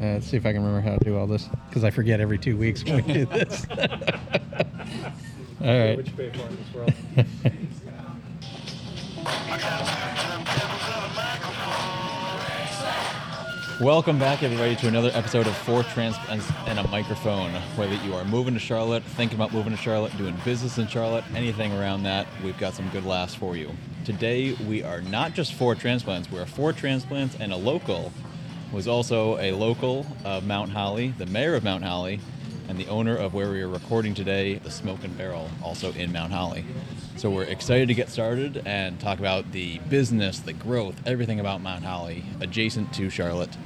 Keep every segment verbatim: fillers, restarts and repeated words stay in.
Uh, let's see if I can remember how to do all this, because I forget every two weeks when we do this. All right. Which paper on this world? Welcome back, everybody, to another episode of Four Transplants and a Microphone. Whether you are moving to Charlotte, thinking about moving to Charlotte, doing business in Charlotte, anything around that, we've got some good laughs for you. Today, we are not just four transplants. We're four transplants and a local, was also a local of Mount Holly, the mayor of Mount Holly, and the owner of where we are recording today, the Smoke and Barrel, also in Mount Holly. So we're excited to get started and talk about the business, the growth, everything about Mount Holly, adjacent to Charlotte.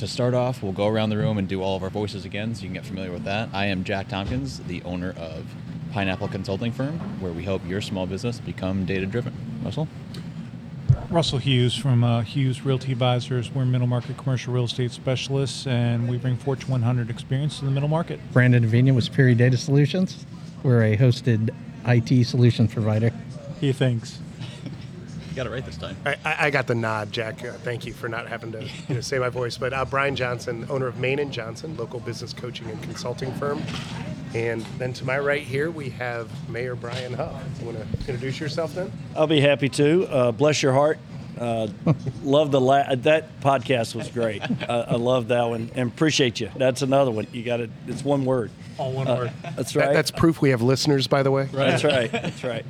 To start off, we'll go around the room and do all of our voices again so you can get familiar with that. I am Jack Tompkins, the owner of Pineapple Consulting Firm, where we help your small business become data-driven. Russell? Russell Hughes from uh, Hughes Realty Advisors. We're middle market commercial real estate specialists, and we bring Fortune one hundred experience to the middle market. Brandon Avenia with Superior Data Solutions. We're a hosted I T solution provider. He thinks. You got it right this time. I, I got the nod, Jack. Uh, thank you for not having to you know, say my voice. But uh, Brian Johnson, owner of Main and Johnson, local business coaching and consulting firm. And then to my right here, we have Mayor Brian Huff. You want to introduce yourself then? I'll be happy to. Uh, bless your heart. Uh, love the la- that podcast was great. I, I love that one and appreciate you. That's another one. You got it. It's one word. All one uh, word. That's right. That, that's proof we have listeners, by the way. Right. That's right. That's right.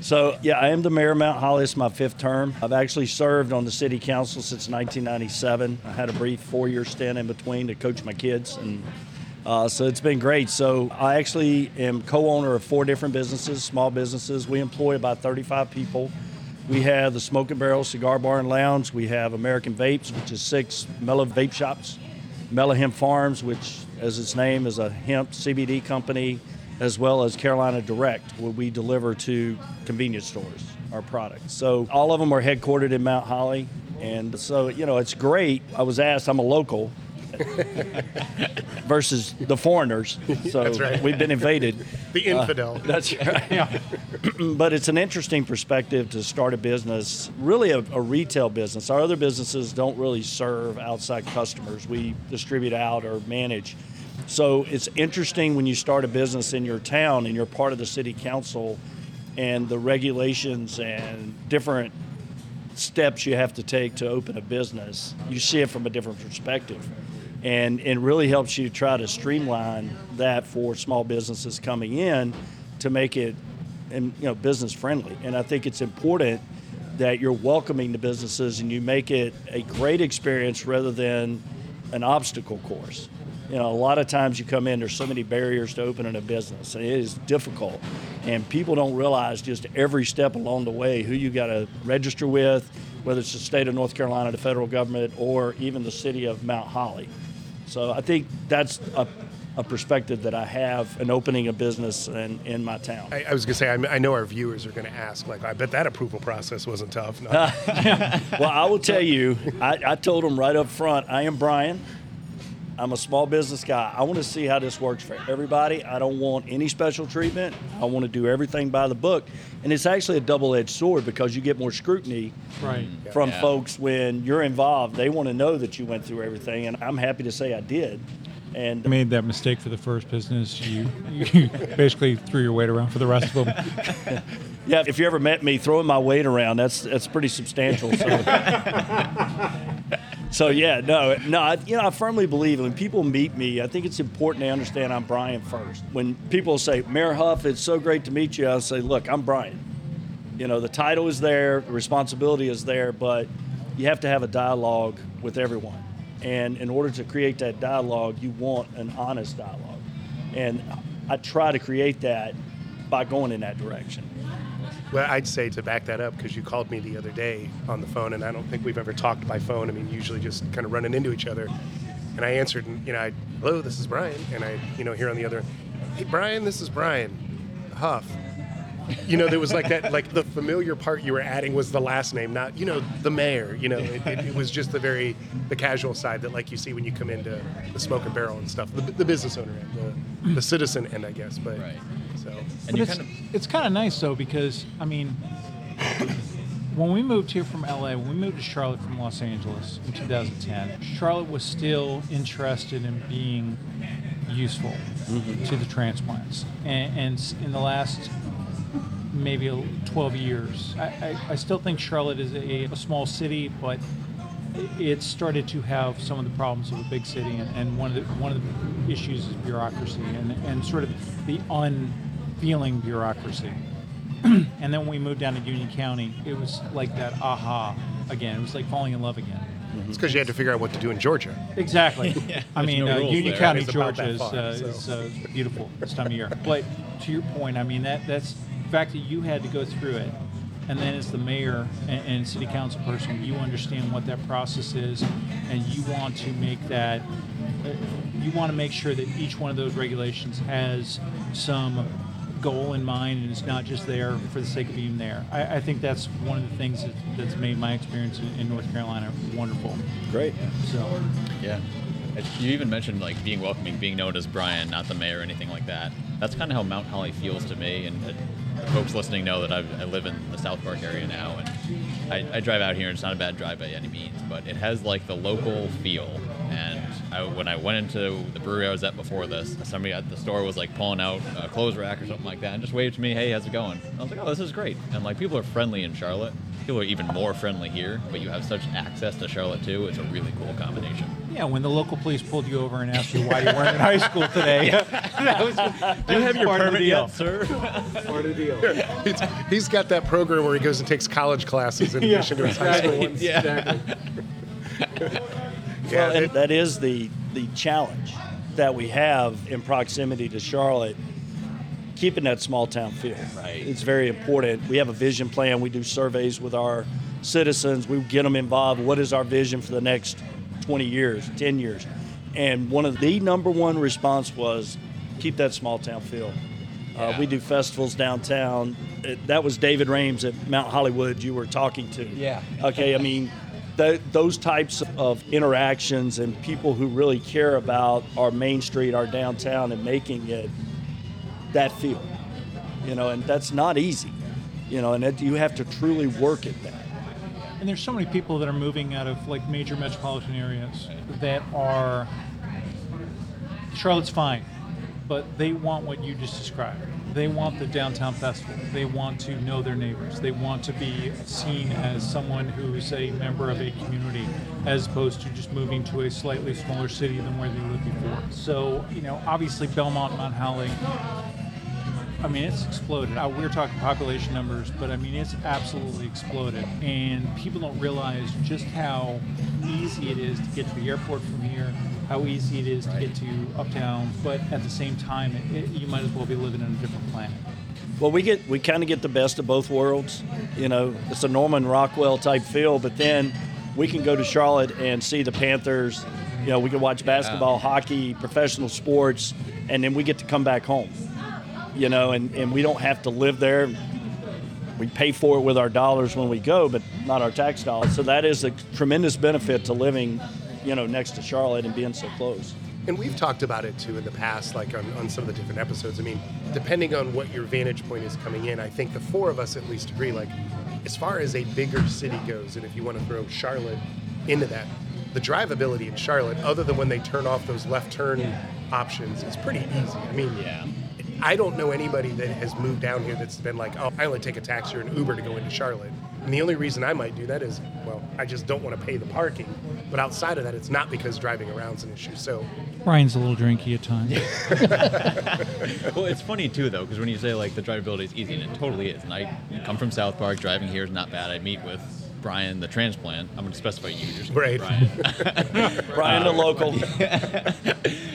So yeah, I am the mayor of Mount Holly. It's my fifth term. I've actually served on the city council since nineteen ninety-seven. I had a brief four-year stint in between to coach my kids, and uh, so it's been great. So I actually am co-owner of four different businesses, small businesses. We employ about thirty-five people. We have the Smoke and Barrel Cigar Bar and Lounge. We have American Vapes, which is six. Mellow Vape Shops. Mellow Hemp Farms, which, as its name, is a hemp C B D company, as well as Carolina Direct, where we deliver to convenience stores our products. So all of them are headquartered in Mount Holly. And so, you know, it's great. I was asked, I'm a local versus the foreigners. So that's right. We've been invaded. The infidel. Uh, that's right. Yeah. But it's an interesting perspective to start a business, really a, a retail business. Our other businesses don't really serve outside customers. We distribute out or manage. So it's interesting when you start a business in your town and you're part of the city council and the regulations and different steps you have to take to open a business. You see it from a different perspective. And it really helps you try to streamline that for small businesses coming in to make it, and you know, business friendly. And I think it's important that you're welcoming the businesses and you make it a great experience rather than an obstacle course. You know, a lot of times you come in, there's so many barriers to opening a business, and it is difficult. And people don't realize just every step along the way who you got to register with, whether it's the state of North Carolina, the federal government, or even the city of Mount Holly. So I think that's a, a perspective that I have in opening a business in, in my town. I, I was going to say, I, I know our viewers are going to ask, like, I bet that approval process wasn't tough. No. Well, I will tell you, I, I told them right up front, I am Brian. I'm a small business guy. I want to see how this works for everybody. I don't want any special treatment. I want to do everything by the book. And it's actually a double-edged sword because you get more scrutiny right. from yeah. folks when you're involved. They want to know that you went through everything, and I'm happy to say I did. And I made that mistake for the first business. You, you basically threw your weight around for the rest of them. Yeah, if you ever met me, throwing my weight around, that's that's pretty substantial. So. So yeah, no, no, I, you know, I firmly believe when people meet me, I think it's important they understand I'm Brian first. When people say, Mayor Huff, it's so great to meet you, I say, look, I'm Brian. You know, the title is there, the responsibility is there, but you have to have a dialogue with everyone. And in order to create that dialogue, you want an honest dialogue. And I try to create that by going in that direction. Well, I'd say to back that up, because you called me the other day on the phone, and I don't think we've ever talked by phone. I mean, usually just kind of running into each other. And I answered, and, you know, I, hello, this is Brian. And I, you know, here on the other, hey, Brian, this is Brian Huff. You know, there was like that, like the familiar part you were adding was the last name, not, you know, the mayor. You know, it, it, it was just the very, the casual side that, like, you see when you come into the Smoke and Barrel and stuff, the, the business owner end, the, the citizen end, I guess. But. Right. So. And you it's, kind of- it's kind of nice, though, because, I mean, when we moved here from L A, when we moved to Charlotte from Los Angeles in two thousand ten, Charlotte was still interested in being useful mm-hmm. to the transplants. And, and in the last maybe twelve years, I, I, I still think Charlotte is a, a small city, but it started to have some of the problems of a big city, and, and one of the one of the issues is bureaucracy and, and sort of the unfeeling bureaucracy. And then when we moved down to Union County, it was like that aha again. It was like falling in love again. Mm-hmm. It's because you had to figure out what to do in Georgia. Exactly. Yeah, I mean, no uh, Union there. County, it's Georgia far, is, uh, so. is uh, beautiful this time of year. But to your point, I mean, that that's the fact that you had to go through it, and then as the mayor and, and city council person, you understand what that process is, and you want to make that, uh, you want to make sure that each one of those regulations has some goal in mind and it's not just there for the sake of being there. I, I think that's one of the things that, that's made my experience in, in North Carolina wonderful. Great. So, yeah. You even mentioned like being welcoming, being known as Brian, not the mayor, or anything like that. That's kind of how Mount Holly feels to me, and uh, folks listening know that I've, I live in the South Park area now, and I, I drive out here, and it's not a bad drive by any means, but it has like the local feel. And I, when I went into the brewery I was at before this, somebody at the store was like pulling out a clothes rack or something like that and just waved to me, hey, how's it going? I was like, oh, this is great. And like, people are friendly in Charlotte. People are even more friendly here, but you have such access to Charlotte too. It's a really cool combination. Yeah, when the local police pulled you over and asked you why you weren't in high school today. That was, do you have your permit yet, sir? Part of the deal. It's, he's got that program where he goes and takes college classes in yeah, addition to his high school ones. Yeah. Exactly. Yeah, well, and that is the, the challenge that we have in proximity to Charlotte, keeping that small town feel. Right. It's very important. We have a vision plan. We do surveys with our citizens. We get them involved. What is our vision for the next twenty years, ten years? And one of the number one response was keep that small town feel. Yeah. Uh, we do festivals downtown. It, that was David Rames at Mount Hollywood you were talking to. Yeah. Okay, I mean... The, those types of interactions and people who really care about our main street, our downtown, and making it that feel, you know, and that's not easy, you know, and it, you have to truly work at that. And there's so many people that are moving out of like major metropolitan areas that are, Charlotte's fine, but they want what you just described. They want the downtown festival. They want to know their neighbors. They want to be seen as someone who's a member of a community, as opposed to just moving to a slightly smaller city than where they lived before. So, you know, obviously Belmont, Mount Holly, I mean, it's exploded. I, we're talking population numbers, but I mean, it's absolutely exploded. And people don't realize just how easy it is to get to the airport from here, how easy it is right. to get to uptown, but at the same time, it, it, you might as well be living on a different planet. Well, we get we kind of get the best of both worlds. You know, it's a Norman Rockwell type feel, but then we can go to Charlotte and see the Panthers. You know, we can watch basketball, yeah. hockey, professional sports, and then we get to come back home. You know, and, and we don't have to live there. We pay for it with our dollars when we go, but not our tax dollars. So that is a tremendous benefit to living, you know, next to Charlotte and being so close. And we've talked about it too in the past, like on, on some of the different episodes. I mean, depending on what your vantage point is coming in, I think the four of us at least agree, like, as far as a bigger city goes, and if you want to throw Charlotte into that, the drivability in Charlotte, other than when they turn off those left turn yeah. options, is pretty easy. I mean, yeah. I don't know anybody that has moved down here that's been like, oh, I only take a taxi or an Uber to go into Charlotte. And the only reason I might do that is, well, I just don't want to pay the parking. But outside of that, it's not because driving around's an issue. So Brian's a little drinky at times. Well, it's funny, too, though, because when you say, like, the drivability is easy, and it totally is. And I come from South Park. Driving here is not bad. I meet with Brian, the transplant. I'm going to specify you. Just right. Brian. Brian, the local.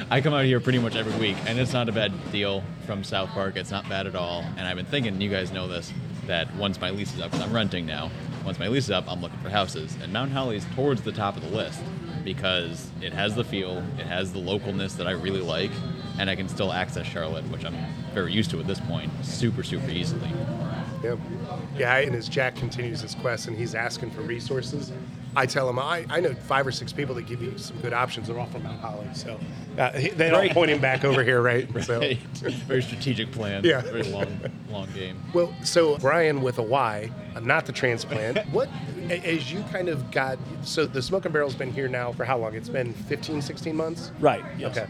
I come out here pretty much every week, and it's not a bad deal from South Park. It's not bad at all. And I've been thinking, you guys know this, that once my lease is up, because I'm renting now, once my lease is up, I'm looking for houses. And Mount Holly is towards the top of the list because it has the feel, it has the localness that I really like, and I can still access Charlotte, which I'm very used to at this point, super, super easily. Yep. Yeah, and as Jack continues his quest and he's asking for resources, I tell him, I, I know five or six people that give you some good options. They're all from Mount Holly. So uh, they don't point him back over here, right? Right. So. Very strategic plan. Yeah. Very long, long game. Well, so Brian with a Y, not the transplant. What, as you kind of got, so the Smoke and Barrel's been here now for how long? It's been fifteen, sixteen months? Right. Yes. Okay.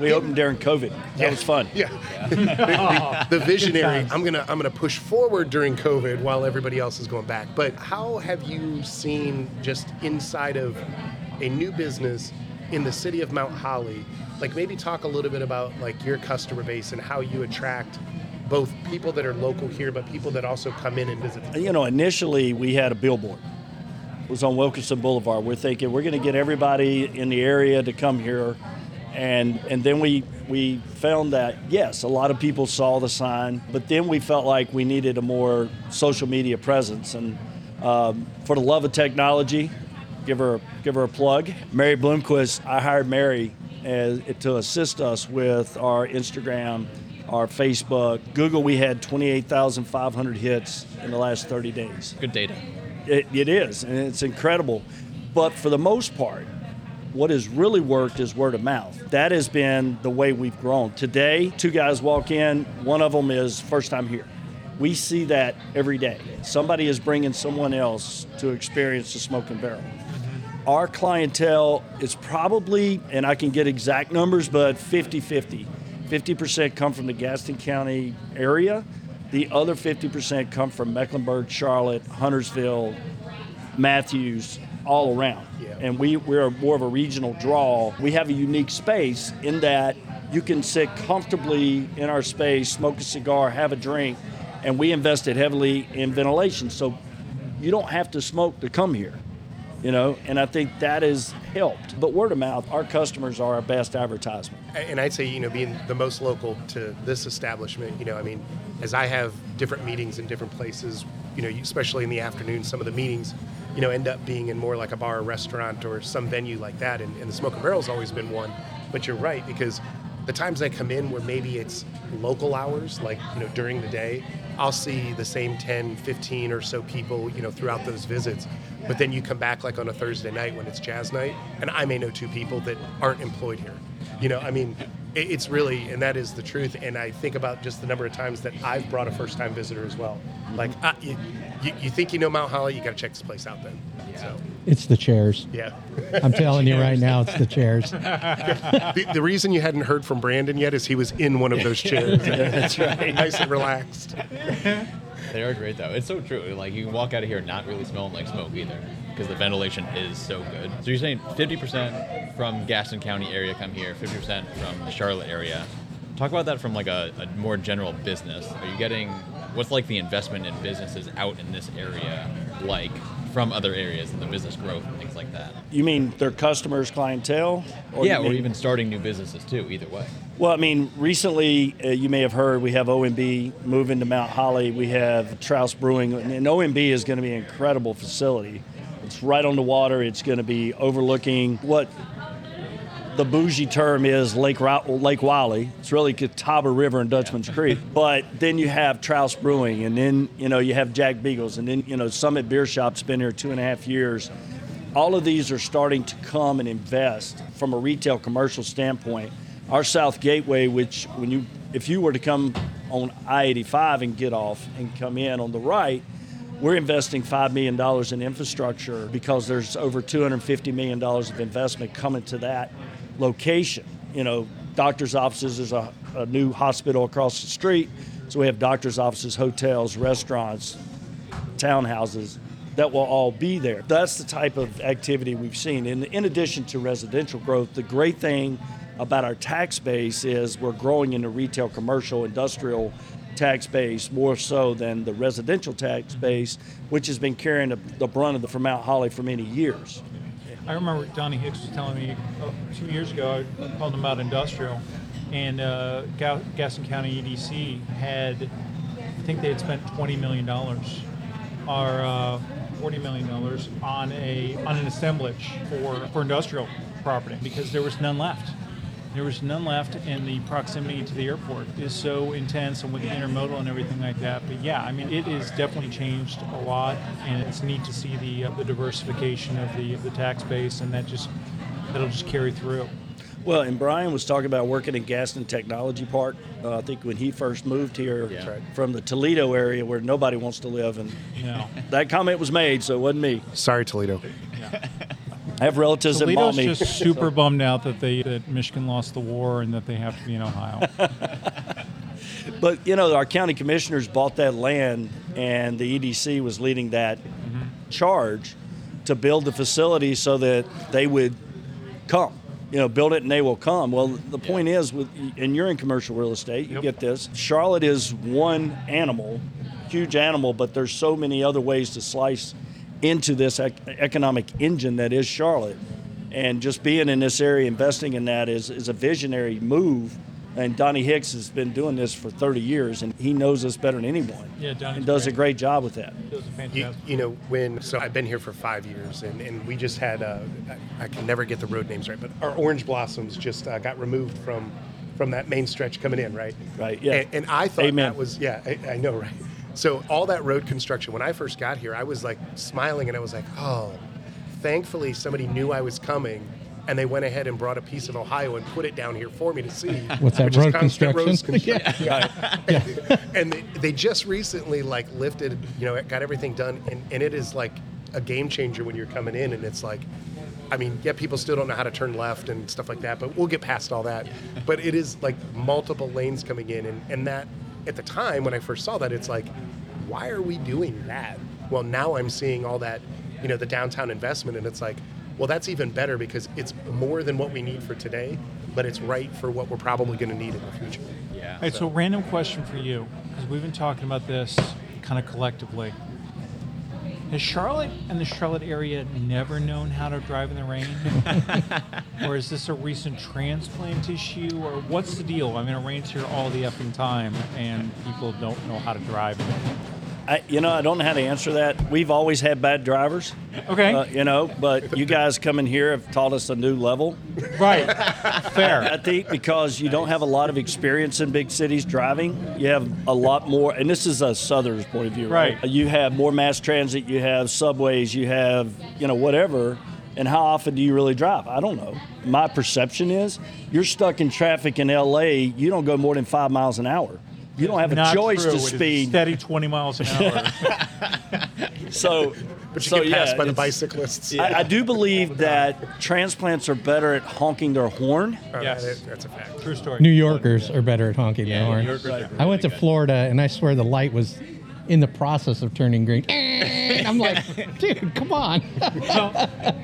We opened during COVID. That yeah. was fun. Yeah. yeah. the, the, the visionary. I'm gonna I'm gonna push forward during COVID while everybody else is going back. But how have you seen just inside of a new business in the city of Mount Holly? Like maybe talk a little bit about like your customer base and how you attract both people that are local here, but people that also come in and visit. You know, initially we had a billboard. It was on Wilkinson Boulevard. We're thinking we're gonna get everybody in the area to come here. And and then we we found that, yes, a lot of people saw the sign, but then we felt like we needed a more social media presence. And um, for the love of technology, give her give her a plug. Mary Bloomquist, I hired Mary as, to assist us with our Instagram, our Facebook. Google, we had twenty-eight thousand five hundred hits in the last thirty days. Good data. It, it is, and it's incredible. But for the most part, what has really worked is word of mouth. That has been the way we've grown. Today, two guys walk in, one of them is first time here. We see that every day. Somebody is bringing someone else to experience the Smoke and Barrel. Our clientele is probably, and I can get exact numbers, but fifty-fifty. fifty percent come from the Gaston County area. The other fifty percent come from Mecklenburg, Charlotte, Huntersville, Matthews, all around. Yeah. And we, we're more of a regional draw. We have a unique space in that you can sit comfortably in our space, smoke a cigar, have a drink, and we invested heavily in ventilation. So you don't have to smoke to come here, you know, and I think that has helped. But word of mouth, our customers are our best advertisement. And I'd say, you know, being the most local to this establishment, you know, I mean, as I have different meetings in different places, you know, especially in the afternoon, some of the meetings, you know, end up being in more like a bar or restaurant or some venue like that. And, and the Smoke and Barrel's always been one. But you're right, because the times I come in where maybe it's local hours, like, you know, during the day, I'll see the same ten, fifteen or so people, you know, throughout those visits. But then you come back like on a Thursday night when it's jazz night, and I may know two people that aren't employed here. You know, I mean, it, it's really, and that is the truth. And I think about just the number of times that I've brought a first-time visitor as well. Like, I, you, You, you think you know Mount Holly, you got to check this place out then. Yeah. So. It's the chairs. Yeah. I'm telling you right now, it's the chairs. the, the reason you hadn't heard from Brandon yet is he was in one of those chairs. That's right. Nice and relaxed. They are great, though. It's so true. Like, you can walk out of here not really smelling like smoke either, because the ventilation is so good. So you're saying fifty percent from Gaston County area come here, fifty percent from the Charlotte area. Talk about that from, like, a, a more general business. Are you getting... What's like the investment in businesses out in this area like from other areas and the business growth and things like that? You mean their customers, clientele? Or yeah, or mean, even starting new businesses too, either way. Well, I mean, recently uh, you may have heard we have O M B moving to Mount Holly. We have Trouse Brewing, and O M B is going to be an incredible facility. It's right on the water. It's going to be overlooking what the bougie term is Lake Lake Wally. It's really Catawba River and Dutchman's yeah. Creek. But then you have Trouse Brewing, and then, you know, you have Jack Beagles, and then, you know, Summit Beer Shop's been here two and a half years. All of these are starting to come and invest from a retail commercial standpoint. Our South Gateway, which when you, if you were to come on I eighty-five and get off and come in on the right, we're investing five million dollars in infrastructure because there's over two hundred fifty million dollars of investment coming to that location. You know, doctor's offices, there's a, a new hospital across the street, so we have doctor's offices, hotels, restaurants, townhouses that will all be there. That's the type of activity we've seen. And in addition to residential growth, the great thing about our tax base is we're growing in the retail, commercial, industrial tax base more so than the residential tax base, which has been carrying the, the brunt of the from Mount Holly for many years. I remember Donnie Hicks was telling me oh, two years ago, I called him about industrial, and uh, Gaston County E D C had, I think they had spent twenty million dollars or uh, forty million dollars on a on an assemblage for, for industrial property because there was none left. There was none left, and the proximity to the airport is so intense, and with the intermodal and everything like that. But yeah, I mean, it has definitely changed a lot, and it's neat to see the uh, the diversification of the of the tax base, and that just that'll just carry through. Well, and Brian was talking about working in Gaston Technology Park. Uh, I think when he first moved here yeah. from the Toledo area, where nobody wants to live, and no. that comment was made, so it wasn't me. Sorry, Toledo. Yeah. I have relatives in Maumee. Toledo's just super bummed out that they that Michigan lost the war and that they have to be in Ohio. But, you know, our county commissioners bought that land, and the E D C was leading that mm-hmm. charge to build the facility so that they would come. You know, build it and they will come. Well, the point yeah. is, with, and you're in commercial real estate, you yep. get this. Charlotte is one animal, huge animal, but there's so many other ways to slice into this ec- economic engine that is Charlotte. And just being in this area, investing in that is, is a visionary move. And Donnie Hicks has been doing this for thirty years, and he knows this better than anyone. Yeah, Donnie's and does great. a great job with that. Does a fantastic you, you know, when so I've been here for five years, and, and we just had uh, I, I can never get the road names right, but our orange blossoms just uh, got removed from, from that main stretch coming in, right? Right. Yeah. And, and I thought Amen. that was yeah, I, I know, right? So all that road construction. When I first got here, I was like smiling, and I was like, oh, thankfully somebody knew I was coming. And they went ahead and brought a piece of Ohio and put it down here for me to see. What's that, road construction? construction. yeah. yeah. yeah. And they, they just recently, like, lifted, you know, got everything done. And, and it is, like, a game changer when you're coming in. And it's like, I mean, yeah, people still don't know how to turn left and stuff like that. But we'll get past all that. Yeah. But it is, like, multiple lanes coming in. And, and that, at the time when I first saw that, it's like, why are we doing that? Well, now I'm seeing all that, you know, the downtown investment. And it's like, well, that's even better because it's more than what we need for today, but it's right for what we're probably going to need in the future. Yeah. All right, so, so random question for you, because we've been talking about this kind of collectively. Has Charlotte and the Charlotte area never known how to drive in the rain? Or is this a recent transplant issue? Or what's the deal? I mean, it rains here all the effing time, and people don't know how to drive in it. I, you know, I don't know how to answer that. We've always had bad drivers. Okay. Uh, you know, but you guys coming here have taught us a new level. Right. Fair. I, I think because you nice. don't have a lot of experience in big cities driving, you have a lot more, and this is a Southerner's point of view. Right. right. You have more mass transit, you have subways, you have, you know, whatever. And how often do you really drive? I don't know. My perception is you're stuck in traffic in L A, you don't go more than five miles an hour. You don't have a choice true. to speed. Steady twenty miles an hour. so, but you so, get passed yeah, by the bicyclists. Yeah. I, I do believe that transplants are better at honking their horn. Yes, that's a fact. True story. New Yorkers yeah. are better at honking yeah, their horn. New Yorkers right. really I went to good. Florida, and I swear the light was in the process of turning green. I'm like, dude, come on. So,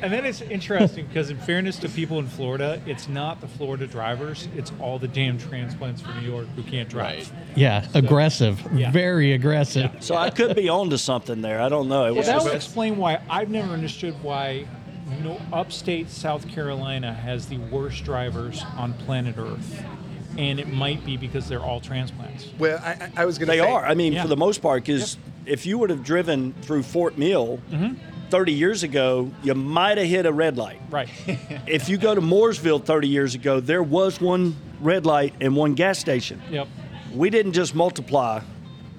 and then it's interesting because in fairness to people in Florida, it's not the Florida drivers. It's all the damn transplants from New York who can't drive. Right. Yeah, so, aggressive. Yeah. Very aggressive. Yeah. So I could be onto something there. I don't know. It was well, that would explain why I've never understood why you know, upstate South Carolina has the worst drivers on planet Earth. And it might be because they're all transplants. Well, I, I was going to say. They are. I mean, yeah. for the most part, because yep. if you would have driven through Fort Mill mm-hmm. thirty years ago, you might have hit a red light. Right. If you go to Mooresville thirty years ago, there was one red light and one gas station. Yep. We didn't just multiply,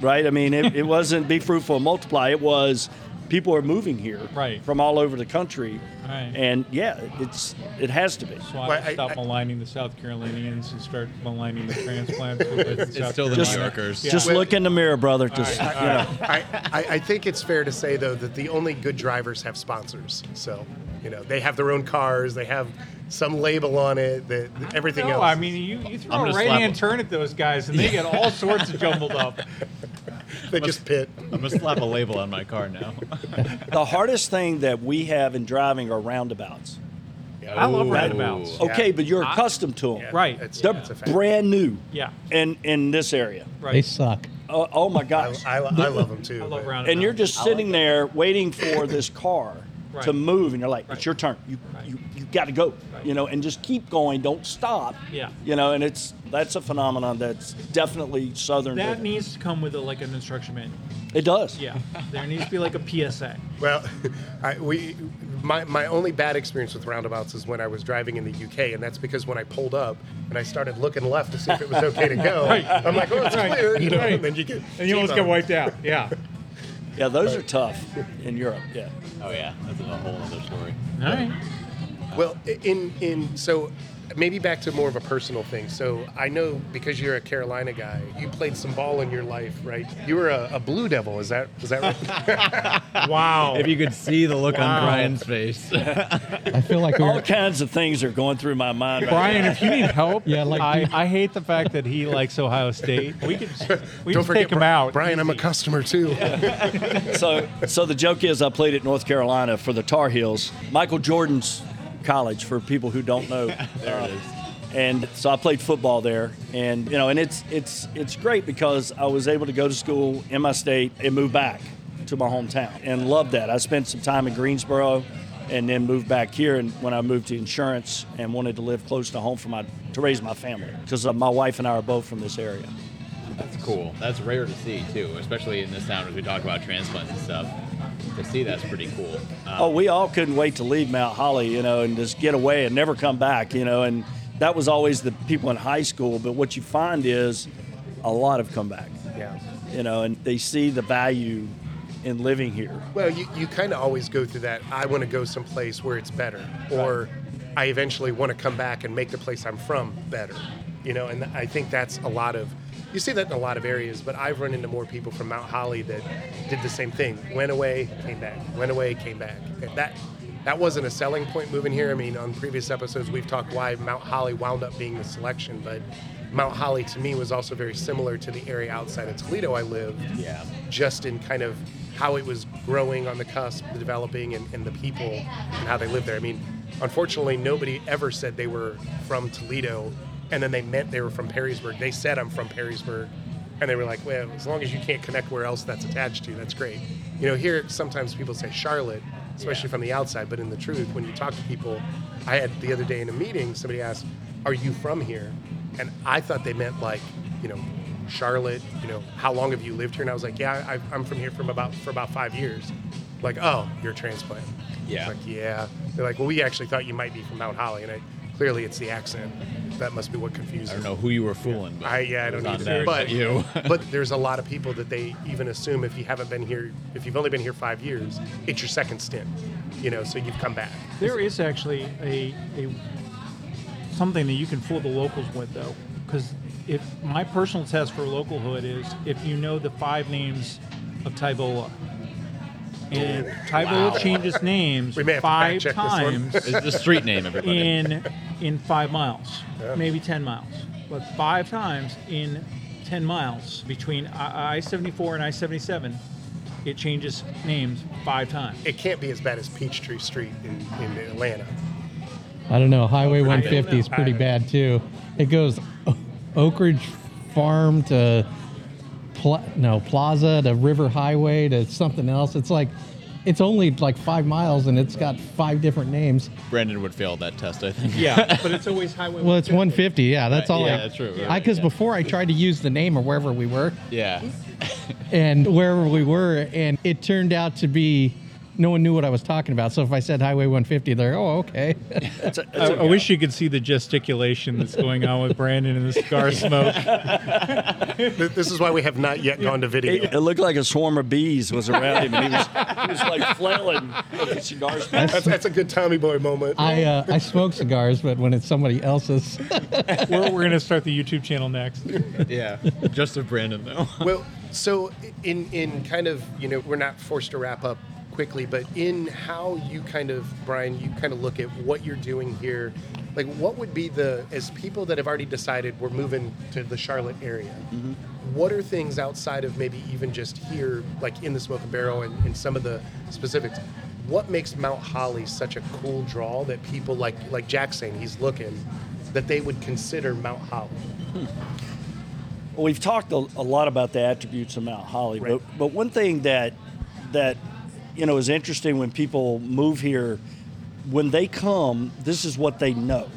right? I mean, it, it wasn't be fruitful and multiply. It was people are moving here right. from all over the country. Right. And yeah, it's it has to be. So I well, stop I, maligning the South Carolinians and start maligning the transplants. It's South still the New Yorkers. Yeah. Just well, look in the mirror, brother. Just right. you know. I, I, I think it's fair to say though that the only good drivers have sponsors. So you know they have their own cars. They have some label on it. That everything no, else. No, I mean you, you throw a right hand turn at those guys and they get all sorts of jumbled up. They must, just pit. I'm going to slap a label on my car now. The hardest thing that we have in driving are roundabouts. Yeah, I love roundabouts. Okay, yeah. but you're accustomed to them. Yeah, right. It's, They're yeah, brand new yeah. in, in this area. Right. They suck. Uh, oh, my gosh. I, I, I love them, too. I love roundabouts. And you're just sitting there waiting for this car right. to move, and you're like, it's right. your turn. You right. you, you got to go, right. you know, and just keep going. Don't stop. Yeah. You know, and it's... That's a phenomenon that's definitely Southern. That living. needs to come with a, like an instruction manual. It does. Yeah, there needs to be like a P S A. Well, I, we My my only bad experience with roundabouts is when I was driving in the U K, and that's because when I pulled up and I started looking left to see if it was okay to go, right. I'm like, oh, it's right. clear, you know, right. and then you get and you almost get wiped out. Yeah, yeah, those right. are tough in Europe. Yeah, oh yeah, that's a whole other story. All right. Well, in in so. Maybe back to more of a personal thing. So I know because you're a Carolina guy, you played some ball in your life, right? You were a, a Blue Devil. Is that is that right? Wow. If you could see the look wow. on Brian's face. I feel like we were... all kinds of things are going through my mind. Right Brian, now. If you need help, yeah, like I, I hate the fact that he likes Ohio State. We can we Don't just forget take him Bri- out. Brian, I'm a customer too. Yeah. So so the joke is I played at North Carolina for the Tar Heels. Michael Jordan's college for people who don't know. There it is. And so I played football there, and you know, and it's it's it's great because I was able to go to school in my state and move back to my hometown and loved that. I spent some time in Greensboro and then moved back here, and when I moved to insurance and wanted to live close to home for my to raise my family because my wife and I are both from this area. That's cool. That's rare to see too, especially in this town as we talk about transplants and stuff. To see that's pretty cool. Um, oh, we all couldn't wait to leave Mount Holly, you know, and just get away and never come back, you know. And that was always the people in high school. But what you find is a lot of comeback. Yeah. You know, and they see the value in living here. Well, you, you kind of always go through that. I want to go someplace where it's better, or right. I eventually want to come back and make the place I'm from better. You know, and I think that's a lot of. You see that in a lot of areas, but I've run into more people from Mount Holly that did the same thing. Went away, came back. Went away, came back. That that wasn't a selling point moving here. I mean, on previous episodes, we've talked why Mount Holly wound up being the selection, but Mount Holly to me was also very similar to the area outside of Toledo I lived, yeah. just in kind of how it was growing on the cusp, the developing, and, and the people and how they lived there. I mean, unfortunately, nobody ever said they were from Toledo. And then they meant they were from Perrysburg. They said, I'm from Perrysburg. And they were like, well, as long as you can't connect where else that's attached to, that's great. You know, here sometimes people say Charlotte, especially yeah. from the outside. But in the truth, when you talk to people, I had the other day in a meeting, somebody asked, are you from here? And I thought they meant like, you know, Charlotte, you know, how long have you lived here? And I was like, yeah, I, I'm from here from about for about five years. Like, oh, you're a transplant. Yeah. Like, yeah. They're like, well, we actually thought you might be from Mount Holly. And I clearly it's the accent. That must be what confuses. I don't know who you were fooling. But I yeah, I don't know. But you, but there's a lot of people that they even assume if you haven't been here, if you've only been here five years, it's your second stint, you know. So you've come back. There is actually a a something that you can fool the locals with though, because if my personal test for localhood is if you know the five names of Tybola. And Tybola wow. changes names five times. It's the street name, everybody. In in five miles, yeah. maybe ten miles, but five times in ten miles between I seventy-four and I seventy-seven, it changes names five times. It can't be as bad as Peachtree Street in, in Atlanta. I don't know. Highway one fifty is pretty bad too. It goes Oak Ridge Farm to. Pla- no, Plaza to River Highway to something else. It's like, it's only like five miles and it's got five different names. Brandon would fail that test, I think. Yeah, but it's always Highway. Well, it's one fifty. Yeah, that's right. all. Yeah, I, that's true. Right? I because yeah. before I tried to use the name or wherever we were. Yeah. and wherever we were, and it turned out to be. No one knew what I was talking about. So if I said Highway one fifty, they're oh, okay. It's a, it's I, a, I wish you could see the gesticulation that's going on with Brandon and the cigar smoke. This is why we have not yet gone to video. It, it looked like a swarm of bees was around him, and he was, he was like flailing with the cigar smoke. That's, that's a good Tommy Boy moment. I uh, I smoke cigars, but when it's somebody else's. we're we're gonna start the YouTube channel next. Yeah, just with Brandon though. Well, so in in kind of you know we're not forced to wrap up. Quickly, but in how you kind of, Brian, you kind of look at what you're doing here, like what would be the, as people that have already decided we're moving to the Charlotte area, mm-hmm. what are things outside of maybe even just here, like in the Smoke and Barrel and, and some of the specifics, what makes Mount Holly such a cool draw that people like, like Jack's saying, he's looking, that they would consider Mount Holly? Hmm. Well, we've talked a, a lot about the attributes of Mount Holly, right. but, but one thing that, that, you know, it's interesting when people move here, when they come, this is what they know.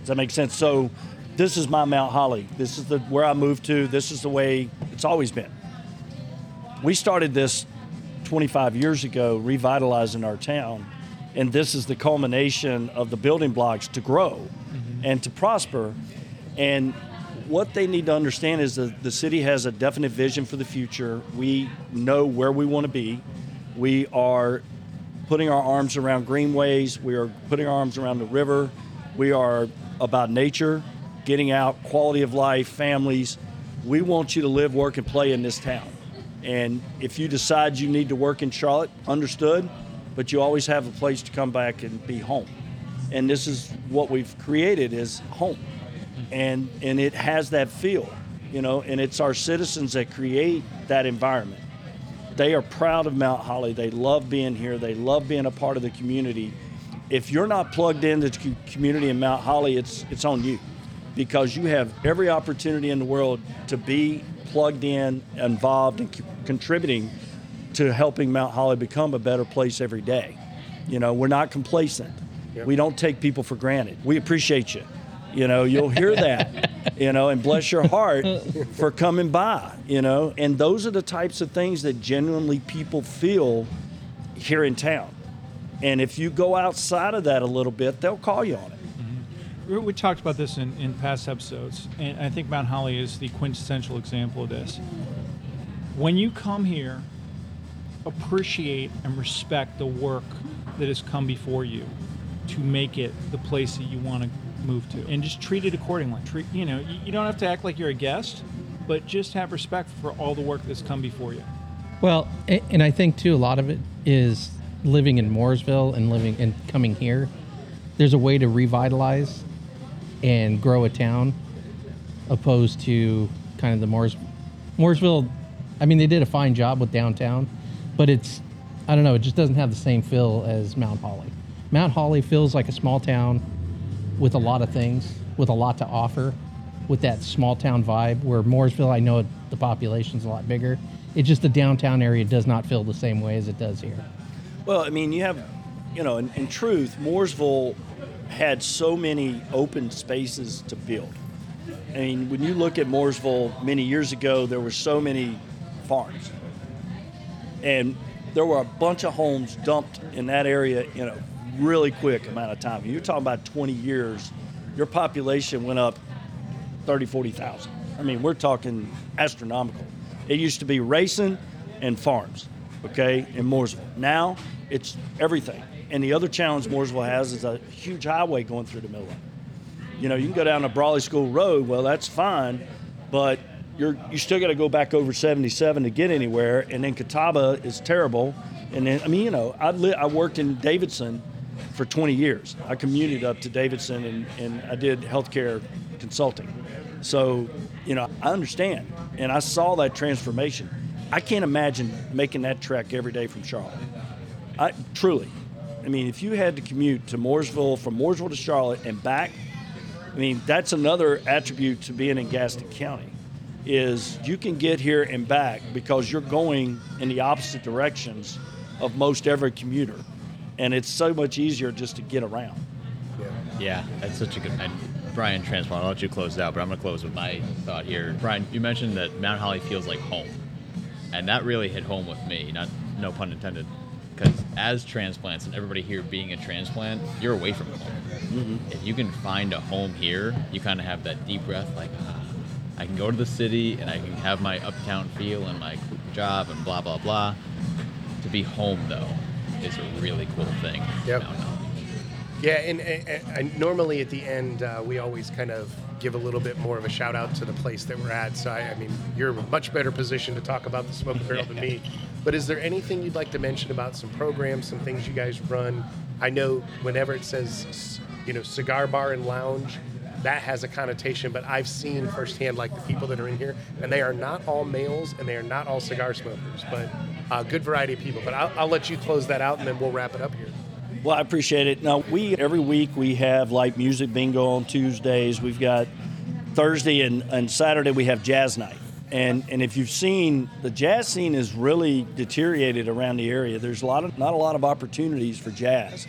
Does that make sense? So this is my Mount Holly. This is the where I moved to. This is the way it's always been. We started this twenty-five years ago revitalizing our town. And this is the culmination of the building blocks to grow mm-hmm. and to prosper. And what they need to understand is that the city has a definite vision for the future. We know where we want to be. We are putting our arms around greenways. We are putting our arms around the river. We are about nature, getting out, quality of life, families. We want you to live, work, and play in this town. And if you decide you need to work in Charlotte, understood, but you always have a place to come back and be home. And this is what we've created is home. And and it has that feel, you know, and it's our citizens that create that environment. They are proud of Mount Holly. They love being here. They love being a part of the community. If you're not plugged into the community in Mount Holly, it's it's on you, because you have every opportunity in the world to be plugged in, involved, and c- contributing to helping Mount Holly become a better place every day. You know, we're not complacent. Yep. We don't take people for granted. We appreciate you. You know, you'll hear that, you know, and bless your heart for coming by, you know. And those are the types of things that genuinely people feel here in town. And if you go outside of that a little bit, they'll call you on it. Mm-hmm. We talked about this in, in past episodes, and I think Mount Holly is the quintessential example of this. When you come here, appreciate and respect the work that has come before you to make it the place that you want to move to, and just treat it accordingly. Treat, you know, you don't have to act like you're a guest, but just have respect for all the work that's come before you. Well, and I think too, a lot of it is living in Mooresville and living and coming here. There's a way to revitalize and grow a town, opposed to kind of the Moores, Mooresville. I mean, they did a fine job with downtown, but it's, I don't know, it just doesn't have the same feel as Mount Holly. Mount Holly feels like a small town with a lot of things, with a lot to offer, with that small town vibe, where Mooresville, I know it, the population's a lot bigger. It's just the downtown area does not feel the same way as it does here. Well, I mean, you have, you know, in, in truth, Mooresville had so many open spaces to build. I mean, when you look at Mooresville many years ago, there were so many farms. And there were a bunch of homes dumped in that area, you know, really quick amount of time. You're talking about twenty years, your population went up thirty, forty thousand. I mean, we're talking astronomical. It used to be racing and farms, okay, in Mooresville. Now it's everything. And the other challenge Mooresville has is a huge highway going through the middle of it. You know, you can go down to Brawley School Road, well, that's fine, but you're you still got to go back over seventy-seven to get anywhere, and then Catawba is terrible. And then, I mean, you know, I li- I worked in Davidson for twenty years. I commuted up to Davidson, and, and I did healthcare consulting. So, you know, I understand, and I saw that transformation. I can't imagine making that trek every day from Charlotte. I truly, I mean, if you had to commute to Mooresville, from Mooresville to Charlotte and back, I mean, that's another attribute to being in Gaston County, is you can get here and back because you're going in the opposite directions of most every commuter. And it's so much easier just to get around. Yeah, yeah, that's such a good point. Brian, Transform, I'll let you close it out, but I'm going to close with my thought here. Brian, you mentioned that Mount Holly feels like home. And that really hit home with me, not no pun intended, because as transplants and everybody here being a transplant, you're away from home. Mm-hmm. If you can find a home here, you kind of have that deep breath, like, ah, I can go to the city and I can have my uptown feel and my job and blah, blah, blah. To be home, though, is a really cool thing. Yep. No, no. Yeah, and, and, and normally at the end, uh, we always kind of give a little bit more of a shout out to the place that we're at. So, I, I mean, you're in a much better position to talk about the Smoke and Barrel than me. But is there anything you'd like to mention about some programs, some things you guys run? I know whenever it says, you know, cigar bar and lounge, that has a connotation, but I've seen firsthand, like, the people that are in here, and they are not all males, and they are not all cigar smokers, but a uh, good variety of people. But I'll, I'll let you close that out, and then we'll wrap it up here. Well, I appreciate it. Now, we, every week, we have light music bingo on Tuesdays. We've got Thursday and, and Saturday, we have jazz night. And and if you've seen, the jazz scene is really deteriorated around the area. There's a lot of not a lot of opportunities for jazz.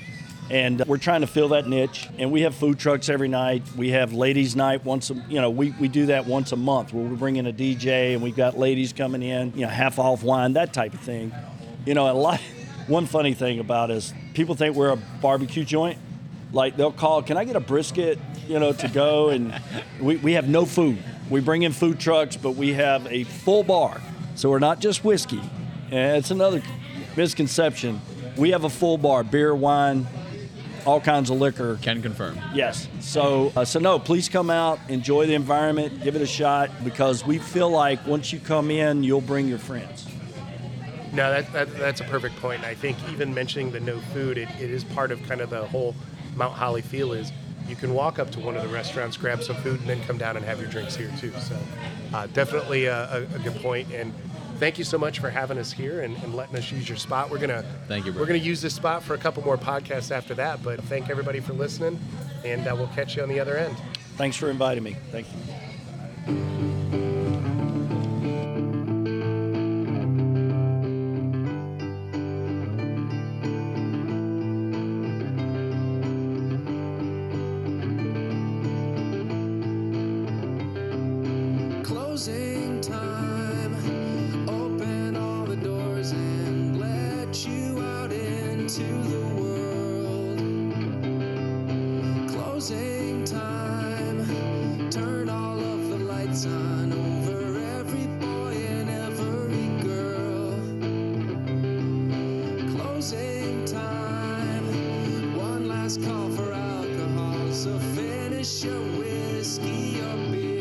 And we're trying to fill that niche. And we have food trucks every night. We have ladies' night once a, you know, we, we do that once a month, where we bring in a D J and we've got ladies coming in, you know, half off wine, that type of thing. You know, a lot. One funny thing about is people think we're a barbecue joint. Like, they'll call, can I get a brisket, you know, to go? And we, we have no food. We bring in food trucks, but we have a full bar. So we're not just whiskey. And it's another misconception. We have a full bar, beer, wine, all kinds of liquor. Can confirm. Yes. So, uh, so no, please come out, enjoy the environment, give it a shot, because we feel like once you come in, you'll bring your friends. No, that, that that's a perfect point. I think even mentioning the no food, it, it is part of kind of the whole Mount Holly feel is you can walk up to one of the restaurants, grab some food, and then come down and have your drinks here too. So uh, definitely a, a good point. And thank you so much for having us here and, and letting us use your spot. We're gonna thank you, Brian. We're gonna use this spot for a couple more podcasts after that. But thank everybody for listening, and uh, we'll catch you on the other end. Thanks for inviting me. Thank you. Call for alcohol, so finish your whiskey or beer.